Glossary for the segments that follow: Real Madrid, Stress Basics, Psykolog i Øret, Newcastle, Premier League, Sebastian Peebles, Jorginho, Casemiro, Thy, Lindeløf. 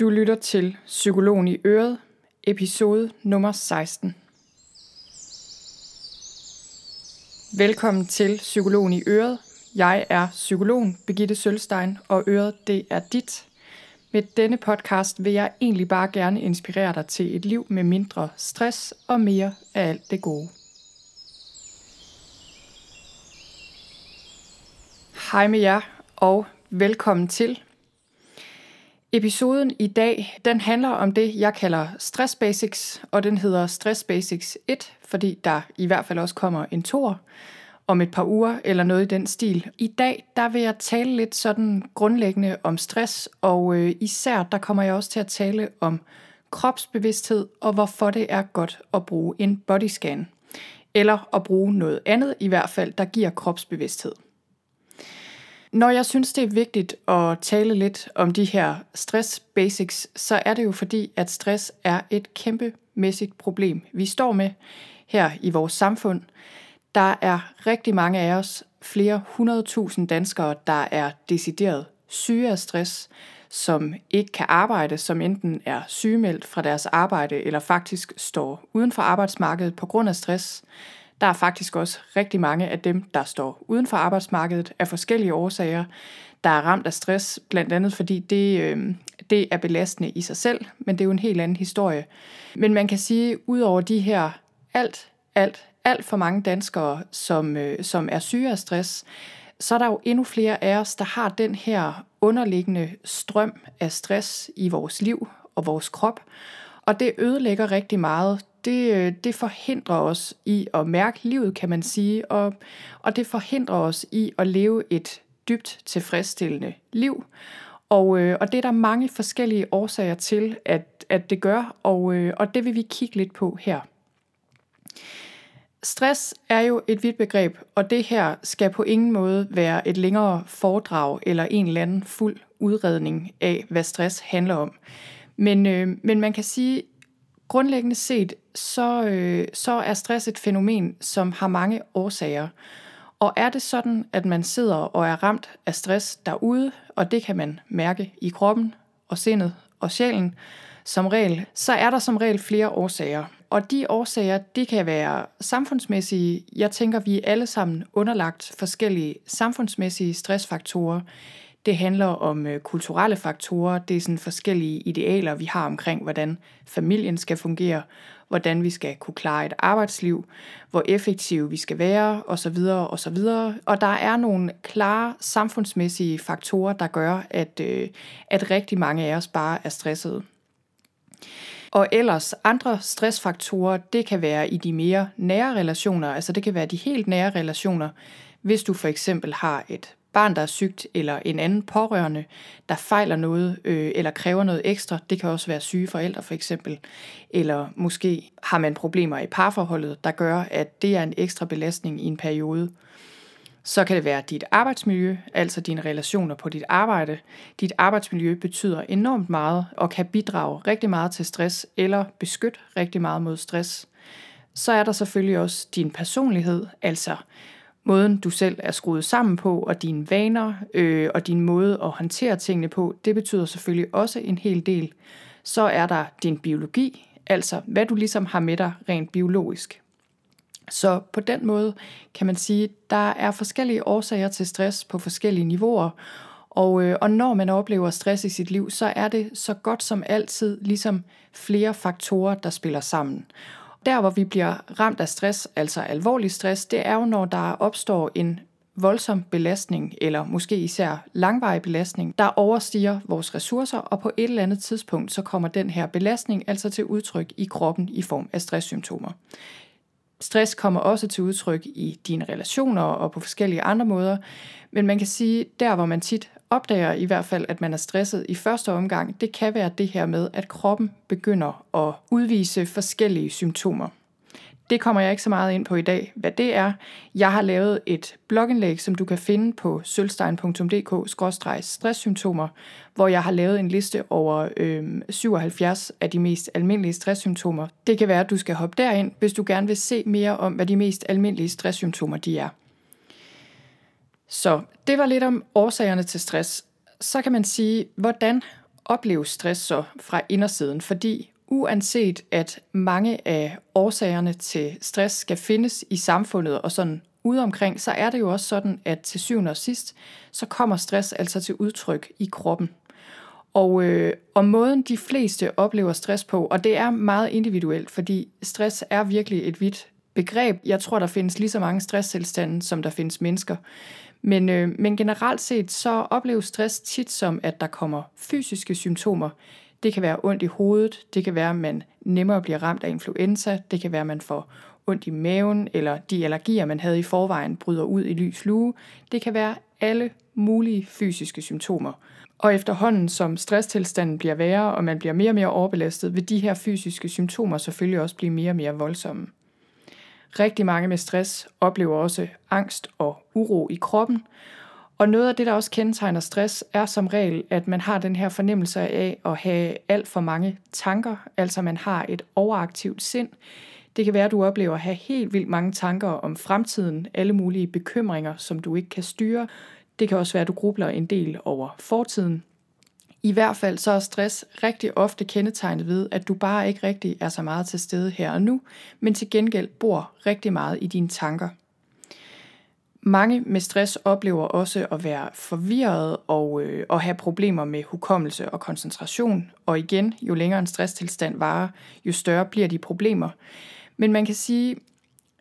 Du lytter til Psykolog i Øret, episode nummer 16. Velkommen til Psykolog i Øret. Jeg er psykologen Birgitte Sølstein, og Øret, det er dit. Med denne podcast vil jeg egentlig bare gerne inspirere dig til et liv med mindre stress og mere af alt det gode. Hej med jer, og velkommen til. Episoden i dag, den handler om det, jeg kalder Stress Basics, og den hedder Stress Basics 1, fordi der i hvert fald også kommer en toer om et par uger eller noget i den stil. I dag, der vil jeg tale lidt sådan grundlæggende om stress, og især der kommer jeg også til at tale om kropsbevidsthed, og hvorfor det er godt at bruge en bodyscan, eller at bruge noget andet i hvert fald, der giver kropsbevidsthed. Når jeg synes, det er vigtigt at tale lidt om de her stress basics, så er det jo fordi, at stress er et kæmpemæssigt problem, vi står med her i vores samfund. Der er rigtig mange af os, flere 100.000 danskere, der er decideret syge af stress, som ikke kan arbejde, som enten er sygemeldt fra deres arbejde eller faktisk står uden for arbejdsmarkedet på grund af stress. Der er faktisk også rigtig mange af dem, der står uden for arbejdsmarkedet af forskellige årsager, der er ramt af stress, blandt andet fordi det er belastende i sig selv, men det er jo en helt anden historie. Men man kan sige, ud over de her alt for mange danskere, som er syge af stress, så er der jo endnu flere af os, der har den her underliggende strøm af stress i vores liv og vores krop, og det ødelægger rigtig meget. Det forhindrer os i at mærke livet, kan man sige, og det forhindrer os i at leve et dybt tilfredsstillende liv. Og det er der mange forskellige årsager til, at det gør, og det vil vi kigge lidt på her. Stress er jo et vidt begreb, og det her skal på ingen måde være et længere foredrag eller en eller anden fuld udredning af, hvad stress handler om. Men man kan sige, grundlæggende set, så er stress et fænomen, som har mange årsager. Og er det sådan, at man sidder og er ramt af stress derude, og det kan man mærke i kroppen og sindet og sjælen som regel, så er der som regel flere årsager. Og de årsager, de kan være samfundsmæssige. Jeg tænker, vi er alle sammen underlagt forskellige samfundsmæssige stressfaktorer. Det handler om kulturelle faktorer, det er sådan forskellige idealer, vi har omkring, hvordan familien skal fungere, hvordan vi skal kunne klare et arbejdsliv, hvor effektive vi skal være, osv. osv. Og der er nogle klare samfundsmæssige faktorer, der gør, at rigtig mange af os bare er stressede. Og ellers andre stressfaktorer, det kan være i de mere nære relationer, altså det kan være de helt nære relationer, hvis du for eksempel har et barn, der er sygt, eller en anden pårørende, der fejler noget eller kræver noget ekstra. Det kan også være syge forældre for eksempel. Eller måske har man problemer i parforholdet, der gør, at det er en ekstra belastning i en periode. Så kan det være dit arbejdsmiljø, altså dine relationer på dit arbejde. Dit arbejdsmiljø betyder enormt meget og kan bidrage rigtig meget til stress eller beskytte rigtig meget mod stress. Så er der selvfølgelig også din personlighed, altså måden du selv er skruet sammen på, og dine vaner og din måde at håndtere tingene på, det betyder selvfølgelig også en hel del. Så er der din biologi, altså hvad du ligesom har med dig rent biologisk. Så på den måde kan man sige, der er forskellige årsager til stress på forskellige niveauer, og når man oplever stress i sit liv, så er det så godt som altid ligesom flere faktorer, der spiller sammen. Der, hvor vi bliver ramt af stress, altså alvorlig stress, det er jo, når der opstår en voldsom belastning, eller måske især langvarig belastning, der overstiger vores ressourcer, og på et eller andet tidspunkt, så kommer den her belastning altså til udtryk i kroppen i form af stresssymptomer. Stress kommer også til udtryk i dine relationer og på forskellige andre måder, men man kan sige, der hvor man tit opdager i hvert fald, at man er stresset i første omgang, det kan være det her med, at kroppen begynder at udvise forskellige symptomer. Det kommer jeg ikke så meget ind på i dag, hvad det er. Jeg har lavet et blogindlæg, som du kan finde på sølstein.dk/stresssymptomer, hvor jeg har lavet en liste over 77 af de mest almindelige stresssymptomer. Det kan være, at du skal hoppe derind, hvis du gerne vil se mere om, hvad de mest almindelige stresssymptomer de er. Så det var lidt om årsagerne til stress. Så kan man sige, hvordan opleve stress så fra indersiden, fordi uanset at mange af årsagerne til stress skal findes i samfundet og sådan ude omkring, så er det jo også sådan, at til syvende og sidst, så kommer stress altså til udtryk i kroppen. Og måden de fleste oplever stress på, og det er meget individuelt, fordi stress er virkelig et vidt begreb. Jeg tror, der findes lige så mange stresstilstande, som der findes mennesker. Men generelt set, så opleves stress tit som, at der kommer fysiske symptomer. Det kan være ondt i hovedet, det kan være, at man nemmere bliver ramt af influenza, det kan være, at man får ondt i maven, eller de allergier, man havde i forvejen, bryder ud i lys lue. Det kan være alle mulige fysiske symptomer. Og efterhånden, som stresstilstanden bliver værre, og man bliver mere og mere overbelastet, vil de her fysiske symptomer selvfølgelig også blive mere og mere voldsomme. Rigtig mange med stress oplever også angst og uro i kroppen. Og noget af det, der også kendetegner stress, er som regel, at man har den her fornemmelse af at have alt for mange tanker, altså man har et overaktivt sind. Det kan være, at du oplever at have helt vildt mange tanker om fremtiden, alle mulige bekymringer, som du ikke kan styre. Det kan også være, at du grubler en del over fortiden. I hvert fald så er stress rigtig ofte kendetegnet ved, at du bare ikke rigtig er så meget til stede her og nu, men til gengæld bor rigtig meget i dine tanker. Mange med stress oplever også at være forvirret og have problemer med hukommelse og koncentration. Og igen, jo længere en stresstilstand varer, jo større bliver de problemer. Men man kan sige,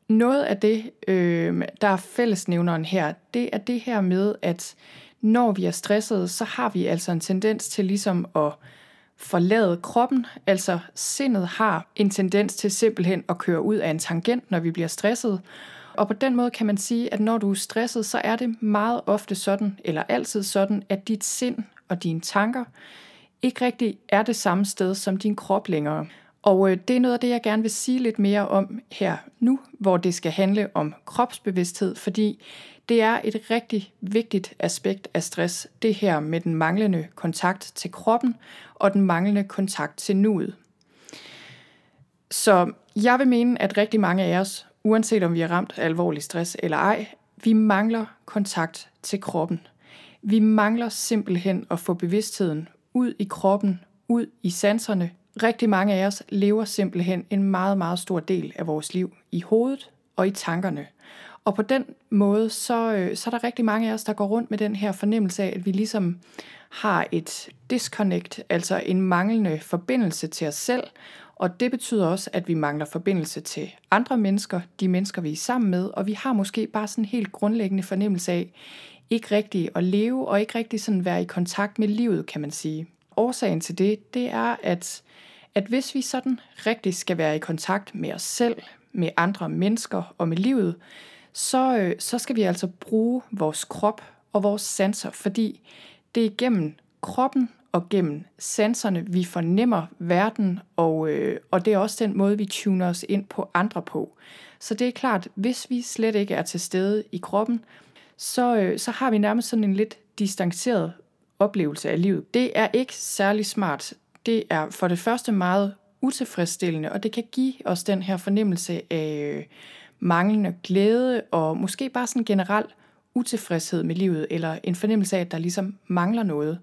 noget af det, der er fællesnævneren her, det er det her med, at når vi er stressede, så har vi altså en tendens til ligesom at forlade kroppen. Altså sindet har en tendens til simpelthen at køre ud af en tangent, når vi bliver stressede. Og på den måde kan man sige, at når du er stresset, så er det meget ofte sådan, eller altid sådan, at dit sind og dine tanker ikke rigtig er det samme sted som din krop længere. Og det er noget af det, jeg gerne vil sige lidt mere om her nu, hvor det skal handle om kropsbevidsthed, fordi det er et rigtig vigtigt aspekt af stress, det her med den manglende kontakt til kroppen og den manglende kontakt til nuet. Så jeg vil mene, at rigtig mange af os, uanset om vi er ramt af alvorlig stress eller ej, vi mangler kontakt til kroppen. Vi mangler simpelthen at få bevidstheden ud i kroppen, ud i sanserne. Rigtig mange af os lever simpelthen en meget, meget stor del af vores liv i hovedet og i tankerne. Og på den måde, så er der rigtig mange af os, der går rundt med den her fornemmelse af, at vi ligesom har et disconnect, altså en manglende forbindelse til os selv. Og det betyder også, at vi mangler forbindelse til andre mennesker, de mennesker, vi er sammen med. Og vi har måske bare sådan en helt grundlæggende fornemmelse af ikke rigtig at leve, og ikke rigtig sådan være i kontakt med livet, kan man sige. Årsagen til det er, at hvis vi sådan rigtig skal være i kontakt med os selv, med andre mennesker og med livet, så skal vi altså bruge vores krop og vores sanser, fordi det er gennem kroppen og gennem sanserne, vi fornemmer verden, og det er også den måde, vi tuner os ind på andre på. Så det er klart, hvis vi slet ikke er til stede i kroppen, så har vi nærmest sådan en lidt distanceret oplevelse af livet. Det er ikke særlig smart. Det er for det første meget utilfredsstillende, og det kan give os den her fornemmelse af manglende glæde, og måske bare sådan generel utilfredshed med livet, eller en fornemmelse af, at der ligesom mangler noget.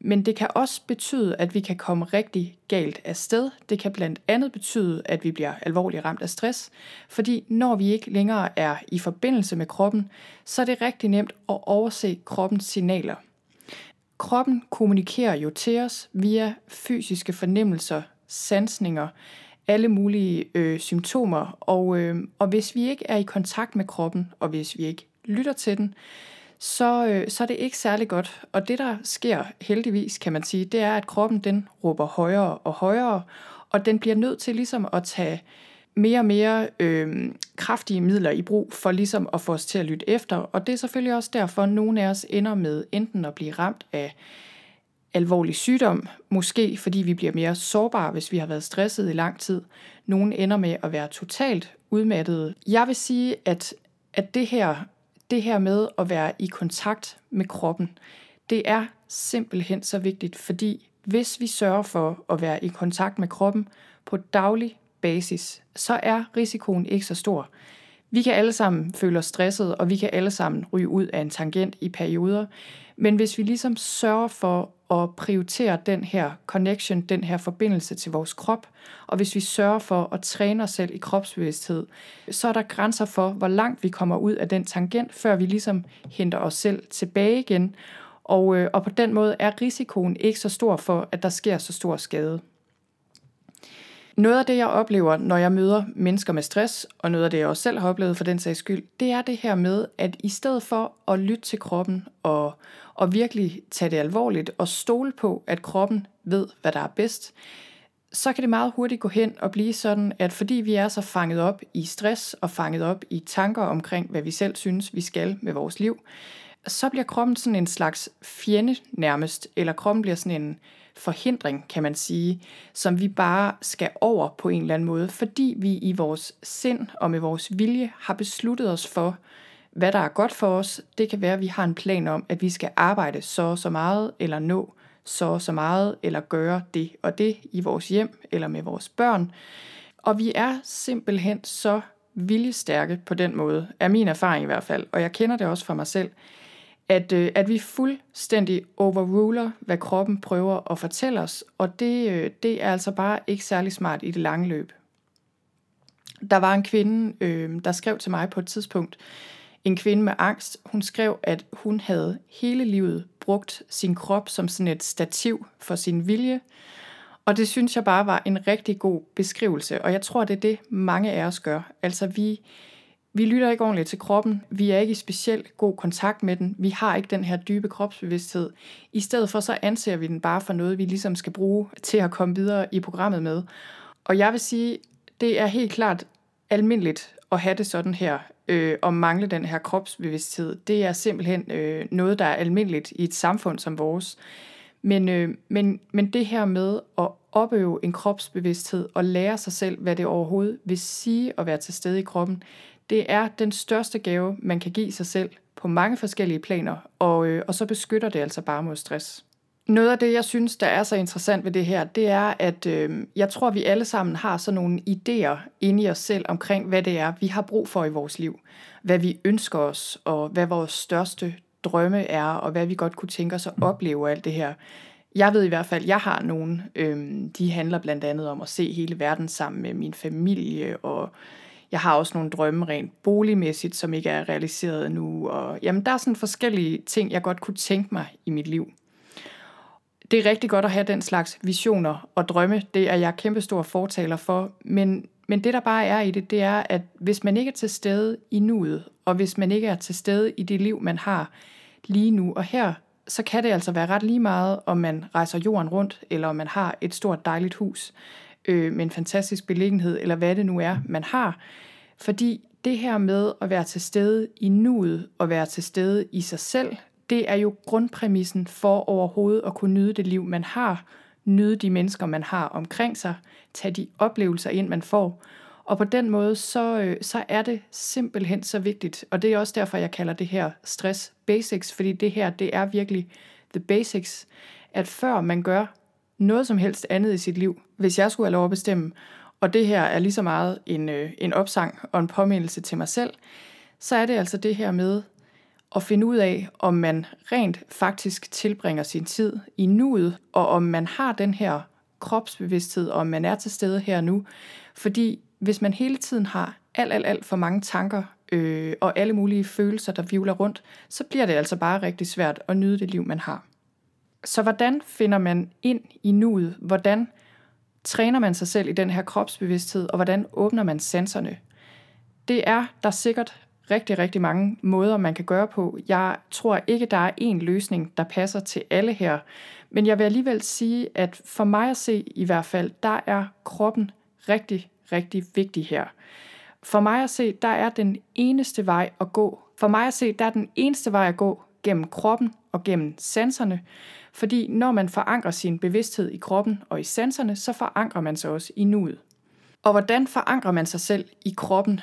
Men det kan også betyde, at vi kan komme rigtig galt af sted. Det kan blandt andet betyde, at vi bliver alvorligt ramt af stress, fordi når vi ikke længere er i forbindelse med kroppen, så er det rigtig nemt at overse kroppens signaler. Kroppen kommunikerer jo til os via fysiske fornemmelser, sansninger, alle mulige symptomer, og hvis vi ikke er i kontakt med kroppen, og hvis vi ikke lytter til den, så er det ikke særlig godt. Og det, der sker heldigvis, kan man sige, det er, at kroppen den råber højere og højere, og den bliver nødt til ligesom at tage mere og mere kraftige midler i brug for ligesom at få os til at lytte efter. Og det er selvfølgelig også derfor, at nogle af os ender med enten at blive ramt af alvorlig sygdom, måske fordi vi bliver mere sårbare, hvis vi har været stresset i lang tid. Nogle ender med at være totalt udmattede. Jeg vil sige, at det her med at være i kontakt med kroppen, det er simpelthen så vigtigt, fordi hvis vi sørger for at være i kontakt med kroppen på daglig basis, så er risikoen ikke så stor. Vi kan alle sammen føle os stresset, og vi kan alle sammen ryge ud af en tangent i perioder. Men hvis vi ligesom sørger for at prioritere den her connection, den her forbindelse til vores krop, og hvis vi sørger for at træne os selv i kropsbevidsthed, så er der grænser for, hvor langt vi kommer ud af den tangent, før vi ligesom henter os selv tilbage igen. Og på den måde er risikoen ikke så stor for, at der sker så stor skade. Noget af det, jeg oplever, når jeg møder mennesker med stress, og noget af det, jeg også selv har oplevet for den sags skyld, det er det her med, at i stedet for at lytte til kroppen og virkelig tage det alvorligt og stole på, at kroppen ved, hvad der er bedst, så kan det meget hurtigt gå hen og blive sådan, at fordi vi er så fanget op i stress og fanget op i tanker omkring, hvad vi selv synes, vi skal med vores liv, så bliver kroppen sådan en slags fjende nærmest, eller kroppen bliver sådan en forhindring, kan man sige, som vi bare skal over på en eller anden måde, fordi vi i vores sind og med vores vilje har besluttet os for, hvad der er godt for os. Det kan være, at vi har en plan om, at vi skal arbejde så og så meget, eller nå så og så meget, eller gøre det og det i vores hjem eller med vores børn. Og vi er simpelthen så viljestærke på den måde, er min erfaring i hvert fald, og jeg kender det også fra mig selv, at vi fuldstændig overruler, hvad kroppen prøver at fortælle os, og det er altså bare ikke særlig smart i det lange løb. Der var en kvinde, der skrev til mig på et tidspunkt, en kvinde med angst, hun skrev, at hun havde hele livet brugt sin krop som sådan et stativ for sin vilje, og det synes jeg bare var en rigtig god beskrivelse, og jeg tror, det er det, mange af os gør. Altså vi lytter ikke ordentligt til kroppen, vi er ikke i specielt god kontakt med den, vi har ikke den her dybe kropsbevidsthed. I stedet for så anser vi den bare for noget, vi ligesom skal bruge til at komme videre i programmet med. Og jeg vil sige, det er helt klart almindeligt at have det sådan her, og mangle den her kropsbevidsthed. Det er simpelthen noget, der er almindeligt i et samfund som vores. Men det her med at opøve en kropsbevidsthed og lære sig selv, hvad det overhovedet vil sige at være til stede i kroppen, det er den største gave, man kan give sig selv på mange forskellige planer, og så beskytter det altså bare mod stress. Noget af det, jeg synes, der er så interessant ved det her, det er, at jeg tror, vi alle sammen har sådan nogle idéer inde i os selv omkring, hvad det er, vi har brug for i vores liv, hvad vi ønsker os, og hvad vores største drømme er, og hvad vi godt kunne tænke os at opleve alt det her. Jeg ved i hvert fald, jeg har nogen, de handler blandt andet om at se hele verden sammen med min familie, og jeg har også nogle drømme rent boligmæssigt, som ikke er realiseret endnu, og jamen, der er sådan forskellige ting, jeg godt kunne tænke mig i mit liv. Det er rigtig godt at have den slags visioner og drømme, det er jeg kæmpestor fortaler for, men det der bare er i det, det er, at hvis man ikke er til stede i nuet, og hvis man ikke er til stede i det liv, man har lige nu og her, så kan det altså være ret lige meget, om man rejser jorden rundt, eller om man har et stort dejligt hus med en fantastisk beliggenhed, eller hvad det nu er, man har. Fordi det her med at være til stede i nuet, og være til stede i sig selv, det er jo grundpræmissen for overhovedet at kunne nyde det liv, man har, nyde de mennesker, man har omkring sig, tage de oplevelser ind, man får. Og på den måde, så er det simpelthen så vigtigt. Og det er også derfor, jeg kalder det her stress basics, fordi det her, det er virkelig the basics, at før man gør noget som helst andet i sit liv, hvis jeg skulle have lov at bestemme, og det her er lige så meget en opsang og en påmindelse til mig selv, så er det altså det her med at finde ud af, om man rent faktisk tilbringer sin tid i nuet, og om man har den her kropsbevidsthed, og om man er til stede her nu. Fordi hvis man hele tiden har alt for mange tanker og alle mulige følelser, der hvirvler rundt, så bliver det altså bare rigtig svært at nyde det liv, man har. Så hvordan finder man ind i nuet? Hvordan træner man sig selv i den her kropsbevidsthed, og hvordan åbner man sanserne? Det er der sikkert rigtig, rigtig mange måder, man kan gøre på. Jeg tror ikke, der er én løsning, der passer til alle her. Men jeg vil alligevel sige, at for mig at se i hvert fald, der er kroppen rigtig, rigtig vigtig her. For mig at se, der er den eneste vej at gå. For mig at se, der er den eneste vej at gå gennem kroppen og gennem sanserne. Fordi når man forankrer sin bevidsthed i kroppen og i sanserne, så forankrer man sig også i nuet. Og hvordan forankrer man sig selv i kroppen?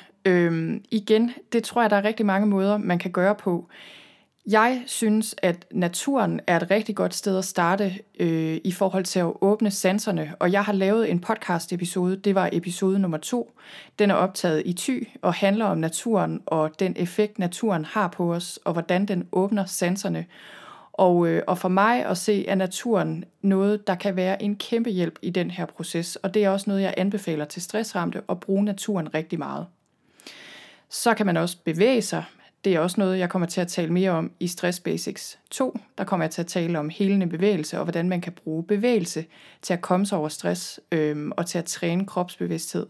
Igen, det tror jeg, der er rigtig mange måder, man kan gøre på. Jeg synes, at naturen er et rigtig godt sted at starte i forhold til at åbne sanserne, og jeg har lavet en podcast-episode, det var episode nummer 2. Den er optaget i Thy og handler om naturen og den effekt, naturen har på os, og hvordan den åbner sanserne. Og for mig at se, er naturen noget, der kan være en kæmpe hjælp i den her proces, og det er også noget, jeg anbefaler til stressramte at bruge naturen rigtig meget. Så kan man også bevæge sig. Det er også noget, jeg kommer til at tale mere om i Stress Basics 2. Der kommer jeg til at tale om helende bevægelse, og hvordan man kan bruge bevægelse til at komme sig over stress, og til at træne kropsbevidsthed.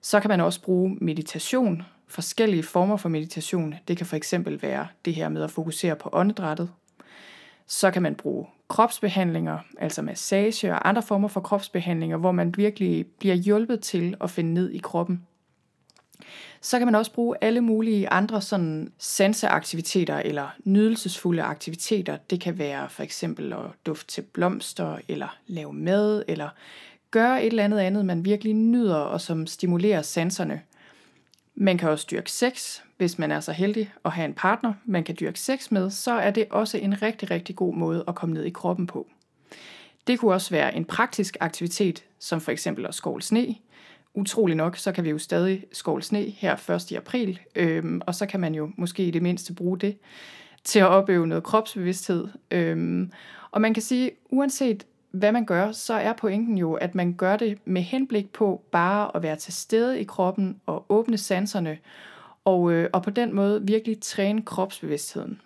Så kan man også bruge meditation, forskellige former for meditation. Det kan for eksempel være det her med at fokusere på åndedrættet. Så kan man bruge kropsbehandlinger, altså massage og andre former for kropsbehandlinger, hvor man virkelig bliver hjulpet til at finde ned i kroppen. Så kan man også bruge alle mulige andre sådan sanseaktiviteter eller nydelsesfulde aktiviteter. Det kan være for eksempel at dufte til blomster, eller lave mad, eller gøre et eller andet man virkelig nyder, og som stimulerer sanserne. Man kan også dyrke sex, hvis man er så heldig at have en partner, man kan dyrke sex med, så er det også en rigtig, rigtig god måde at komme ned i kroppen på. Det kunne også være en praktisk aktivitet, som for eksempel at skovle sne. Utrolig nok, så kan vi jo stadig skovle sne her 1. april, og så kan man jo måske i det mindste bruge det til at opøve noget kropsbevidsthed. Og man kan sige, uanset hvad man gør, så er pointen jo, at man gør det med henblik på bare at være til stede i kroppen og åbne sanserne, og på den måde virkelig træne kropsbevidstheden.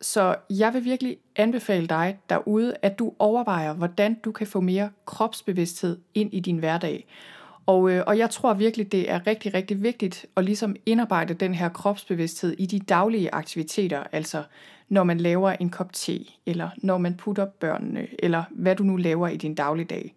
Så jeg vil virkelig anbefale dig derude, at du overvejer, hvordan du kan få mere kropsbevidsthed ind i din hverdag. Og jeg tror virkelig, det er rigtig, rigtig vigtigt at ligesom indarbejde den her kropsbevidsthed i de daglige aktiviteter, altså når man laver en kop te, eller når man putter børnene, eller hvad du nu laver i din dagligdag.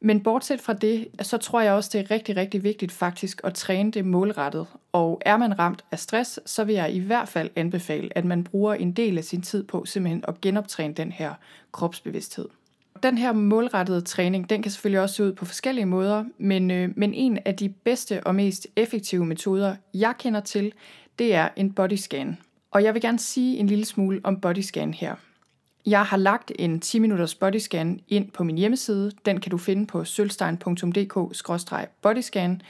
Men bortset fra det, så tror jeg også, det er rigtig, rigtig vigtigt faktisk at træne det målrettet. Og er man ramt af stress, så vil jeg i hvert fald anbefale, at man bruger en del af sin tid på simpelthen at genoptræne den her kropsbevidsthed. Den her målrettede træning, den kan selvfølgelig også se ud på forskellige måder, men en af de bedste og mest effektive metoder, jeg kender til, det er en bodyscan. Og jeg vil gerne sige en lille smule om bodyscan her. Jeg har lagt en 10-minutters bodyscan ind på min hjemmeside. Den kan du finde på sølstein.dk/bodyscan.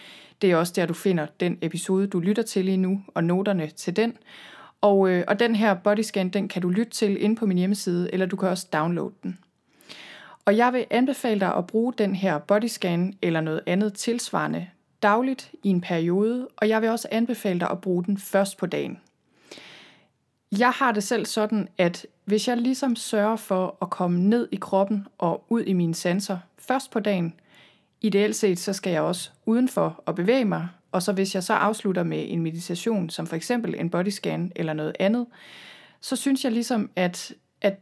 Det er også der, du finder den episode, du lytter til lige nu, og noterne til den. Og den her bodyscan, den kan du lytte til inde på min hjemmeside, eller du kan også downloade den. Og jeg vil anbefale dig at bruge den her bodyscan eller noget andet tilsvarende dagligt i en periode, og jeg vil også anbefale dig at bruge den først på dagen. Jeg har det selv sådan, at hvis jeg ligesom sørger for at komme ned i kroppen og ud i mine sanser først på dagen, ideelt set så skal jeg også udenfor og bevæge mig, og så hvis jeg så afslutter med en meditation, som for eksempel en bodyscan eller noget andet, så synes jeg ligesom, at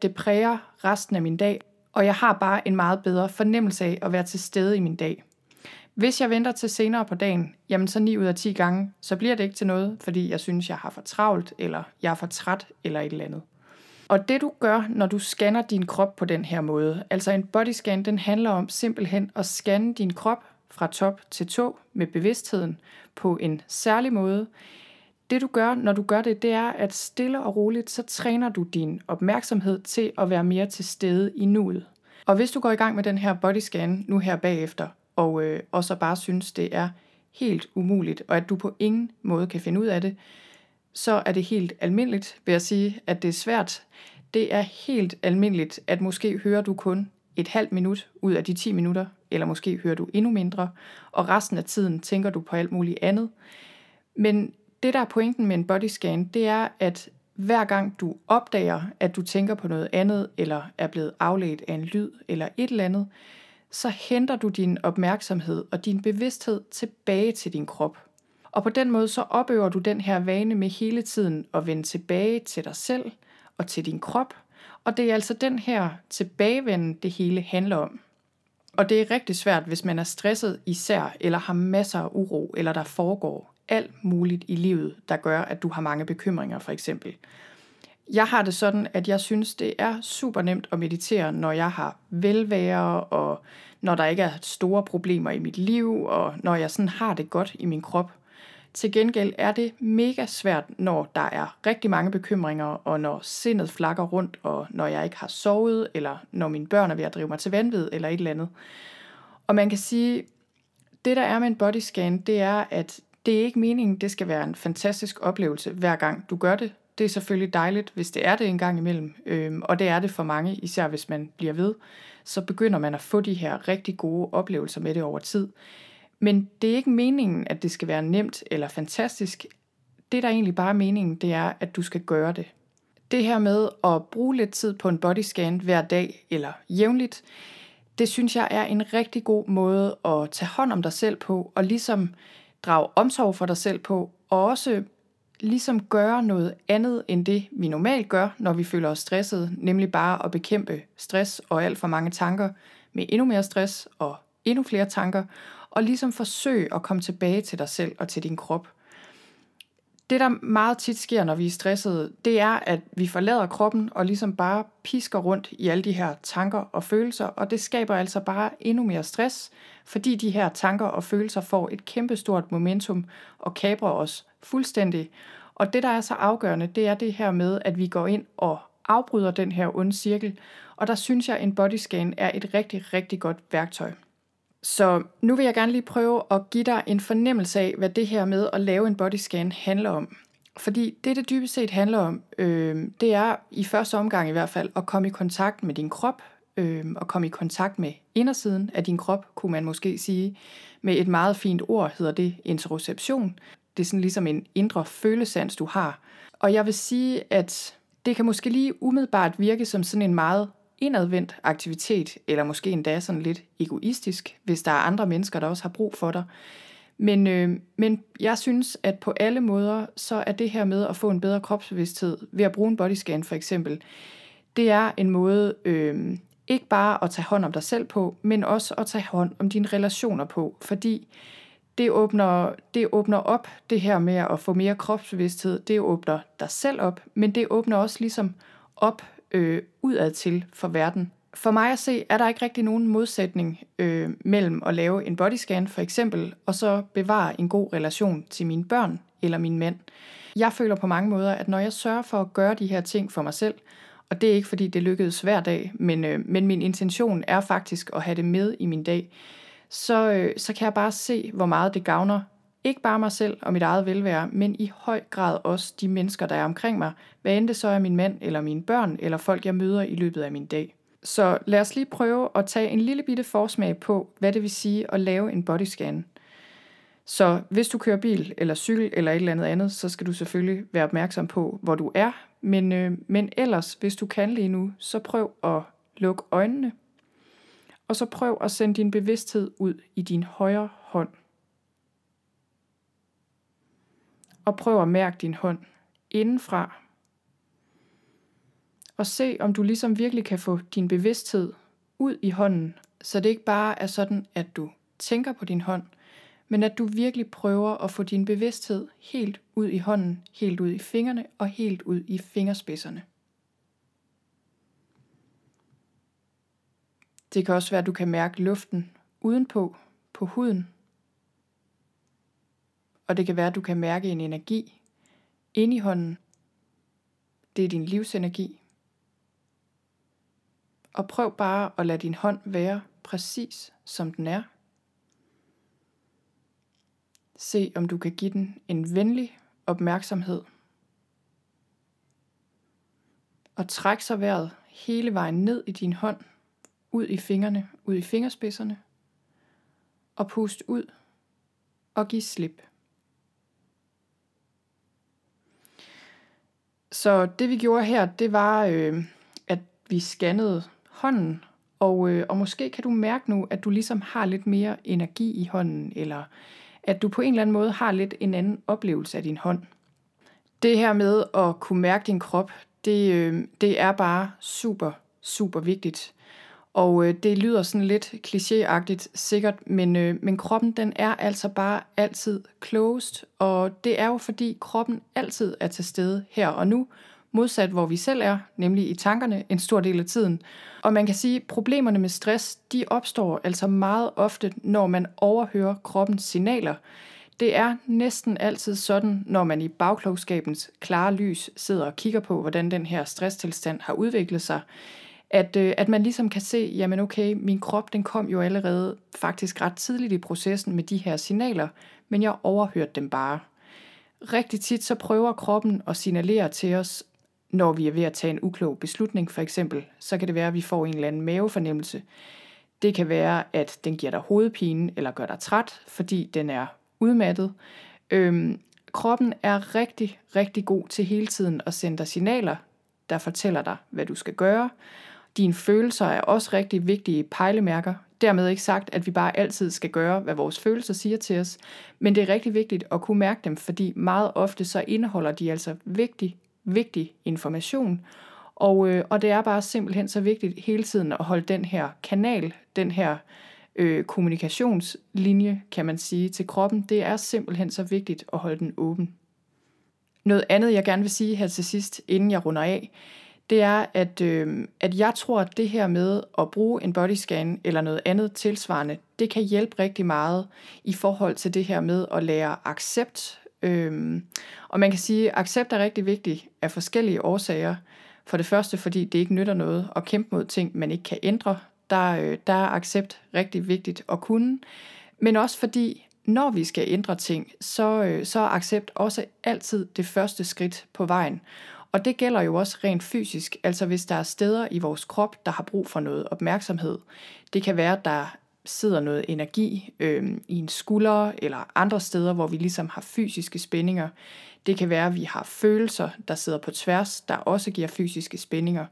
det præger resten af min dag. Og jeg har bare en meget bedre fornemmelse af at være til stede i min dag. Hvis jeg venter til senere på dagen, jamen så 9 ud af 10 gange, så bliver det ikke til noget, fordi jeg synes, jeg har for travlt, eller jeg er for træt, eller et eller andet. Og det du gør, når du scanner din krop på den her måde, altså en bodyscan, den handler om simpelthen at scanne din krop fra top til tå med bevidstheden på en særlig måde. Det du gør, når du gør det, det er, at stille og roligt, så træner du din opmærksomhed til at være mere til stede i nuet. Og hvis du går i gang med den her bodyscan nu her bagefter, og så bare synes, det er helt umuligt, og at du på ingen måde kan finde ud af det, så er det helt almindeligt, vil jeg sige, at det er svært. Det er helt almindeligt, at måske hører du kun et halvt minut ud af de 10 minutter, eller måske hører du endnu mindre, og resten af tiden tænker du på alt muligt andet. Men det, der er pointen med en bodyscan, det er, at hver gang du opdager, at du tænker på noget andet, eller er blevet afledt af en lyd eller et eller andet, så henter du din opmærksomhed og din bevidsthed tilbage til din krop. Og på den måde så opøver du den her vane med hele tiden at vende tilbage til dig selv og til din krop. Og det er altså den her tilbagevenden, det hele handler om. Og det er rigtig svært, hvis man er stresset især, eller har masser af uro, eller der foregår alt muligt i livet, der gør, at du har mange bekymringer, for eksempel. Jeg har det sådan, at jeg synes, det er super nemt at meditere, når jeg har velvære, og når der ikke er store problemer i mit liv, og når jeg sådan har det godt i min krop. Til gengæld er det mega svært, når der er rigtig mange bekymringer, og når sindet flakker rundt, og når jeg ikke har sovet, eller når mine børn er ved at drive mig til vanvid, eller et eller andet. Og man kan sige, det der er med en bodyscan, det er, at det er ikke meningen, det skal være en fantastisk oplevelse, hver gang du gør det. Det er selvfølgelig dejligt, hvis det er det en gang imellem, og det er det for mange, især hvis man bliver ved, så begynder man at få de her rigtig gode oplevelser med det over tid. Men det er ikke meningen, at det skal være nemt eller fantastisk. Det, der egentlig bare er meningen, det er, at du skal gøre det. Det her med at bruge lidt tid på en bodyscan hver dag eller jævnligt, det synes jeg er en rigtig god måde at tage hånd om dig selv på, og ligesom drage omsorg for dig selv på, og også ligesom gøre noget andet end det, vi normalt gør, når vi føler os stressede, nemlig bare at bekæmpe stress og alt for mange tanker med endnu mere stress og endnu flere tanker, og ligesom forsøge at komme tilbage til dig selv og til din krop. Det, der meget tit sker, når vi er stressede, det er, at vi forlader kroppen og ligesom bare pisker rundt i alle de her tanker og følelser, og det skaber altså bare endnu mere stress, fordi de her tanker og følelser får et kæmpestort momentum og kaprer os fuldstændig. Og det, der er så afgørende, det er det her med, at vi går ind og afbryder den her onde cirkel, og der synes jeg, at en bodyscan er et rigtig, rigtig godt værktøj. Så nu vil jeg gerne lige prøve at give dig en fornemmelse af, hvad det her med at lave en bodyscan handler om. Fordi det dybest set handler om, det er i første omgang i hvert fald at komme i kontakt med din krop, og komme i kontakt med indersiden af din krop, kunne man måske sige. Med et meget fint ord hedder det interoception. Det er sådan ligesom en indre følesans, du har. Og jeg vil sige, at det kan måske lige umiddelbart virke som sådan en meget indadvendt aktivitet, eller måske endda sådan lidt egoistisk, hvis der er andre mennesker, der også har brug for dig. Men jeg synes, at på alle måder, så er det her med at få en bedre kropsbevidsthed, ved at bruge en bodyscan for eksempel, det er en måde ikke bare at tage hånd om dig selv på, men også at tage hånd om dine relationer på, fordi det åbner op det her med at få mere kropsbevidsthed, det åbner dig selv op, men det åbner også ligesom op udad til for verden. For mig at se, er der ikke rigtig nogen modsætning mellem at lave en bodyscan for eksempel, og så bevare en god relation til mine børn eller min mand. Jeg føler på mange måder, at når jeg sørger for at gøre de her ting for mig selv, og det er ikke fordi det lykkedes hver dag, men min intention er faktisk at have det med i min dag, så kan jeg bare se, hvor meget det gavner ikke bare mig selv og mit eget velvære, men i høj grad også de mennesker, der er omkring mig, hvad end det så er min mand eller mine børn, eller folk, jeg møder i løbet af min dag. Så lad os lige prøve at tage en lille bitte forsmag på, hvad det vil sige at lave en bodyscan. Så hvis du kører bil eller cykel eller et eller andet, så skal du selvfølgelig være opmærksom på, hvor du er. Men ellers, hvis du kan lige nu, så prøv at lukke øjnene, og så prøv at sende din bevidsthed ud i din højre hånd. Og prøv at mærke din hånd indenfra. Og se, om du ligesom virkelig kan få din bevidsthed ud i hånden, så det ikke bare er sådan, at du tænker på din hånd, men at du virkelig prøver at få din bevidsthed helt ud i hånden, helt ud i fingrene og helt ud i fingerspidserne. Det kan også være, at du kan mærke luften udenpå, på huden. Og det kan være, at du kan mærke en energi inde i hånden. Det er din livsenergi. Og prøv bare at lade din hånd være præcis som den er. Se om du kan give den en venlig opmærksomhed. Og træk så vejret hele vejen ned i din hånd, ud i fingrene, ud i fingerspidserne. Og pust ud og giv slip. Så det vi gjorde her, det var, at vi scannede hånden, og måske kan du mærke nu, at du ligesom har lidt mere energi i hånden, eller at du på en eller anden måde har lidt en anden oplevelse af din hånd. Det her med at kunne mærke din krop, det er bare super, super vigtigt. Og det lyder sådan lidt klichéagtigt sikkert, men kroppen den er altså bare altid closed, og det er jo fordi kroppen altid er til stede her og nu, modsat hvor vi selv er, nemlig i tankerne en stor del af tiden. Og man kan sige, at problemerne med stress, de opstår altså meget ofte, når man overhører kroppens signaler. Det er næsten altid sådan, når man i bagklogskabens klare lys sidder og kigger på, hvordan den her stresstilstand har udviklet sig, at man ligesom kan se, jamen okay, min krop den kom jo allerede faktisk ret tidligt i processen med de her signaler, men jeg overhørte dem bare. Rigtig tit så prøver kroppen at signalere til os, når vi er ved at tage en uklog beslutning for eksempel, så kan det være, at vi får en eller anden mavefornemmelse. Det kan være, at den giver dig hovedpine eller gør dig træt, fordi den er udmattet. Kroppen er rigtig, rigtig god til hele tiden at sende dig signaler, der fortæller dig, hvad du skal gøre. Dine følelser er også rigtig vigtige pejlemærker. Dermed ikke sagt, at vi bare altid skal gøre, hvad vores følelser siger til os, men det er rigtig vigtigt at kunne mærke dem, fordi meget ofte så indeholder de altså vigtig information, og det er bare simpelthen så vigtigt hele tiden at holde den her kanal, den her kommunikationslinje, kan man sige, til kroppen. Det er simpelthen så vigtigt at holde den åben. Noget andet, jeg gerne vil sige her til sidst, inden jeg runder af, det er, at jeg tror, at det her med at bruge en bodyscan eller noget andet tilsvarende, det kan hjælpe rigtig meget i forhold til det her med at lære accept. Og man kan sige, at accept er rigtig vigtigt af forskellige årsager. For det første, fordi det ikke nytter noget at kæmpe mod ting, man ikke kan ændre. Der er accept rigtig vigtigt at kunne. Men også fordi, når vi skal ændre ting, så er accept også altid det første skridt på vejen. Og det gælder jo også rent fysisk, altså hvis der er steder i vores krop, der har brug for noget opmærksomhed. Det kan være, at der sidder noget energi i en skulder eller andre steder, hvor vi ligesom har fysiske spændinger. Det kan være, at vi har følelser, der sidder på tværs, der også giver fysiske spændinger.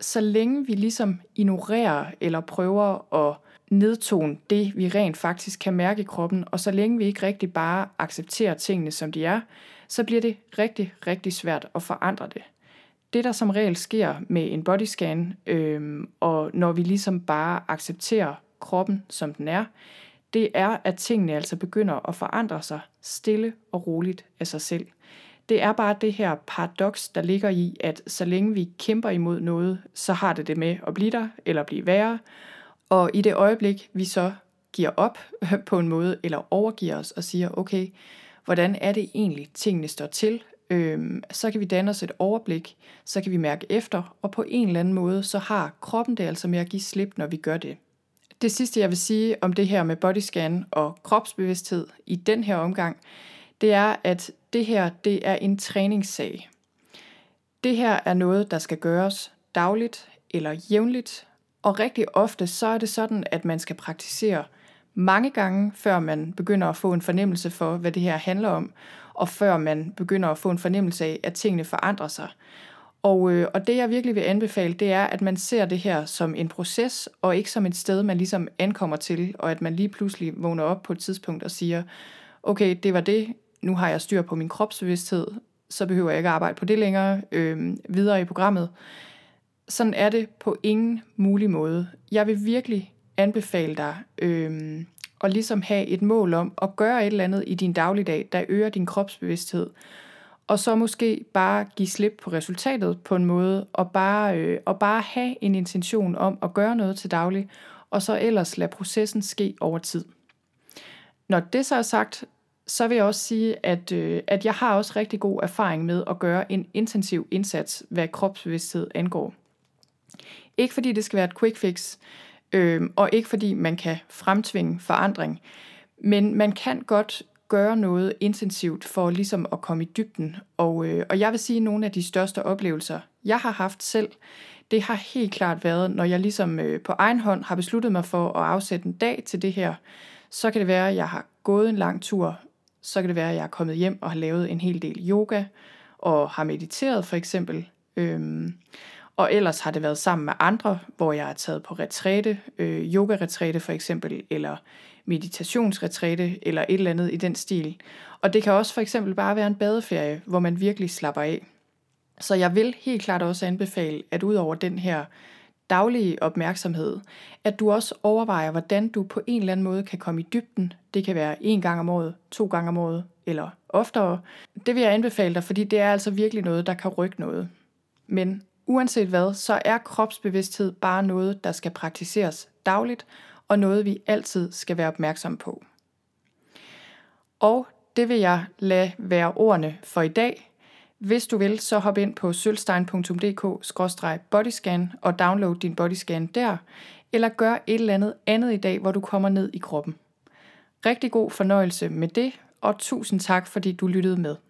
Så længe vi ligesom ignorerer eller prøver at nedtone det, vi rent faktisk kan mærke i kroppen, og så længe vi ikke rigtig bare accepterer tingene, som de er, så bliver det rigtig, rigtig svært at forandre det. Det, der som regel sker med en bodyscan, og når vi ligesom bare accepterer kroppen, som den er, det er, at tingene altså begynder at forandre sig stille og roligt af sig selv. Det er bare det her paradoks, der ligger i, at så længe vi kæmper imod noget, så har det med at blive der eller blive værre, og i det øjeblik, vi så giver op på en måde, eller overgiver os og siger, okay, hvordan er det egentlig, tingene står til, så kan vi danne os et overblik, så kan vi mærke efter, og på en eller anden måde, så har kroppen det altså med at give slip, når vi gør det. Det sidste, jeg vil sige om det her med bodyscan og kropsbevidsthed i den her omgang, det er, at det her, det er en træningssag. Det her er noget, der skal gøres dagligt eller jævnligt, og rigtig ofte så er det sådan, at man skal praktisere mange gange, før man begynder at få en fornemmelse for, hvad det her handler om, og før man begynder at få en fornemmelse af, at tingene forandrer sig. Og det jeg virkelig vil anbefale, det er, at man ser det her som en proces, og ikke som et sted, man ligesom ankommer til, og at man lige pludselig vågner op på et tidspunkt og siger, okay, det var det, nu har jeg styr på min kropsbevidsthed, så behøver jeg ikke arbejde på det længere, videre i programmet. Sådan er det på ingen mulig måde. Jeg vil virkelig anbefale dig at ligesom have et mål om at gøre et eller andet i din dagligdag, der øger din kropsbevidsthed. Og så måske bare give slip på resultatet på en måde, og bare have en intention om at gøre noget til daglig, og så ellers lade processen ske over tid. Når det så er sagt, så vil jeg også sige, at jeg har også rigtig god erfaring med at gøre en intensiv indsats, hvad kropsbevidsthed angår. Ikke fordi det skal være et quick fix, og ikke fordi man kan fremtvinge forandring, men man kan godt gøre noget intensivt for ligesom at komme i dybden. Og jeg vil sige, at nogle af de største oplevelser, jeg har haft selv, det har helt klart været, når jeg ligesom på egen hånd har besluttet mig for at afsætte en dag til det her, så kan det være, at jeg har gået en lang tur, så kan det være, at jeg er kommet hjem og har lavet en hel del yoga og har mediteret for eksempel. Og ellers har det været sammen med andre, hvor jeg er taget på retræte, yoga-retræte for eksempel, eller meditationsretræte, eller et eller andet i den stil. Og det kan også for eksempel bare være en badeferie, hvor man virkelig slapper af. Så jeg vil helt klart også anbefale, at ud over den her daglige opmærksomhed, at du også overvejer, hvordan du på en eller anden måde kan komme i dybden. Det kan være 1 gang om året, 2 gange om året eller oftere. Det vil jeg anbefale dig, fordi det er altså virkelig noget, der kan rykke noget. Men uanset hvad, så er kropsbevidsthed bare noget, der skal praktiseres dagligt, og noget vi altid skal være opmærksom på. Og det vil jeg lade være ordene for i dag. Hvis du vil, så hop ind på sølstein.dk/bodyscan og download din bodyscan der, eller gør et eller andet i dag, hvor du kommer ned i kroppen. Rigtig god fornøjelse med det, og tusind tak, fordi du lyttede med.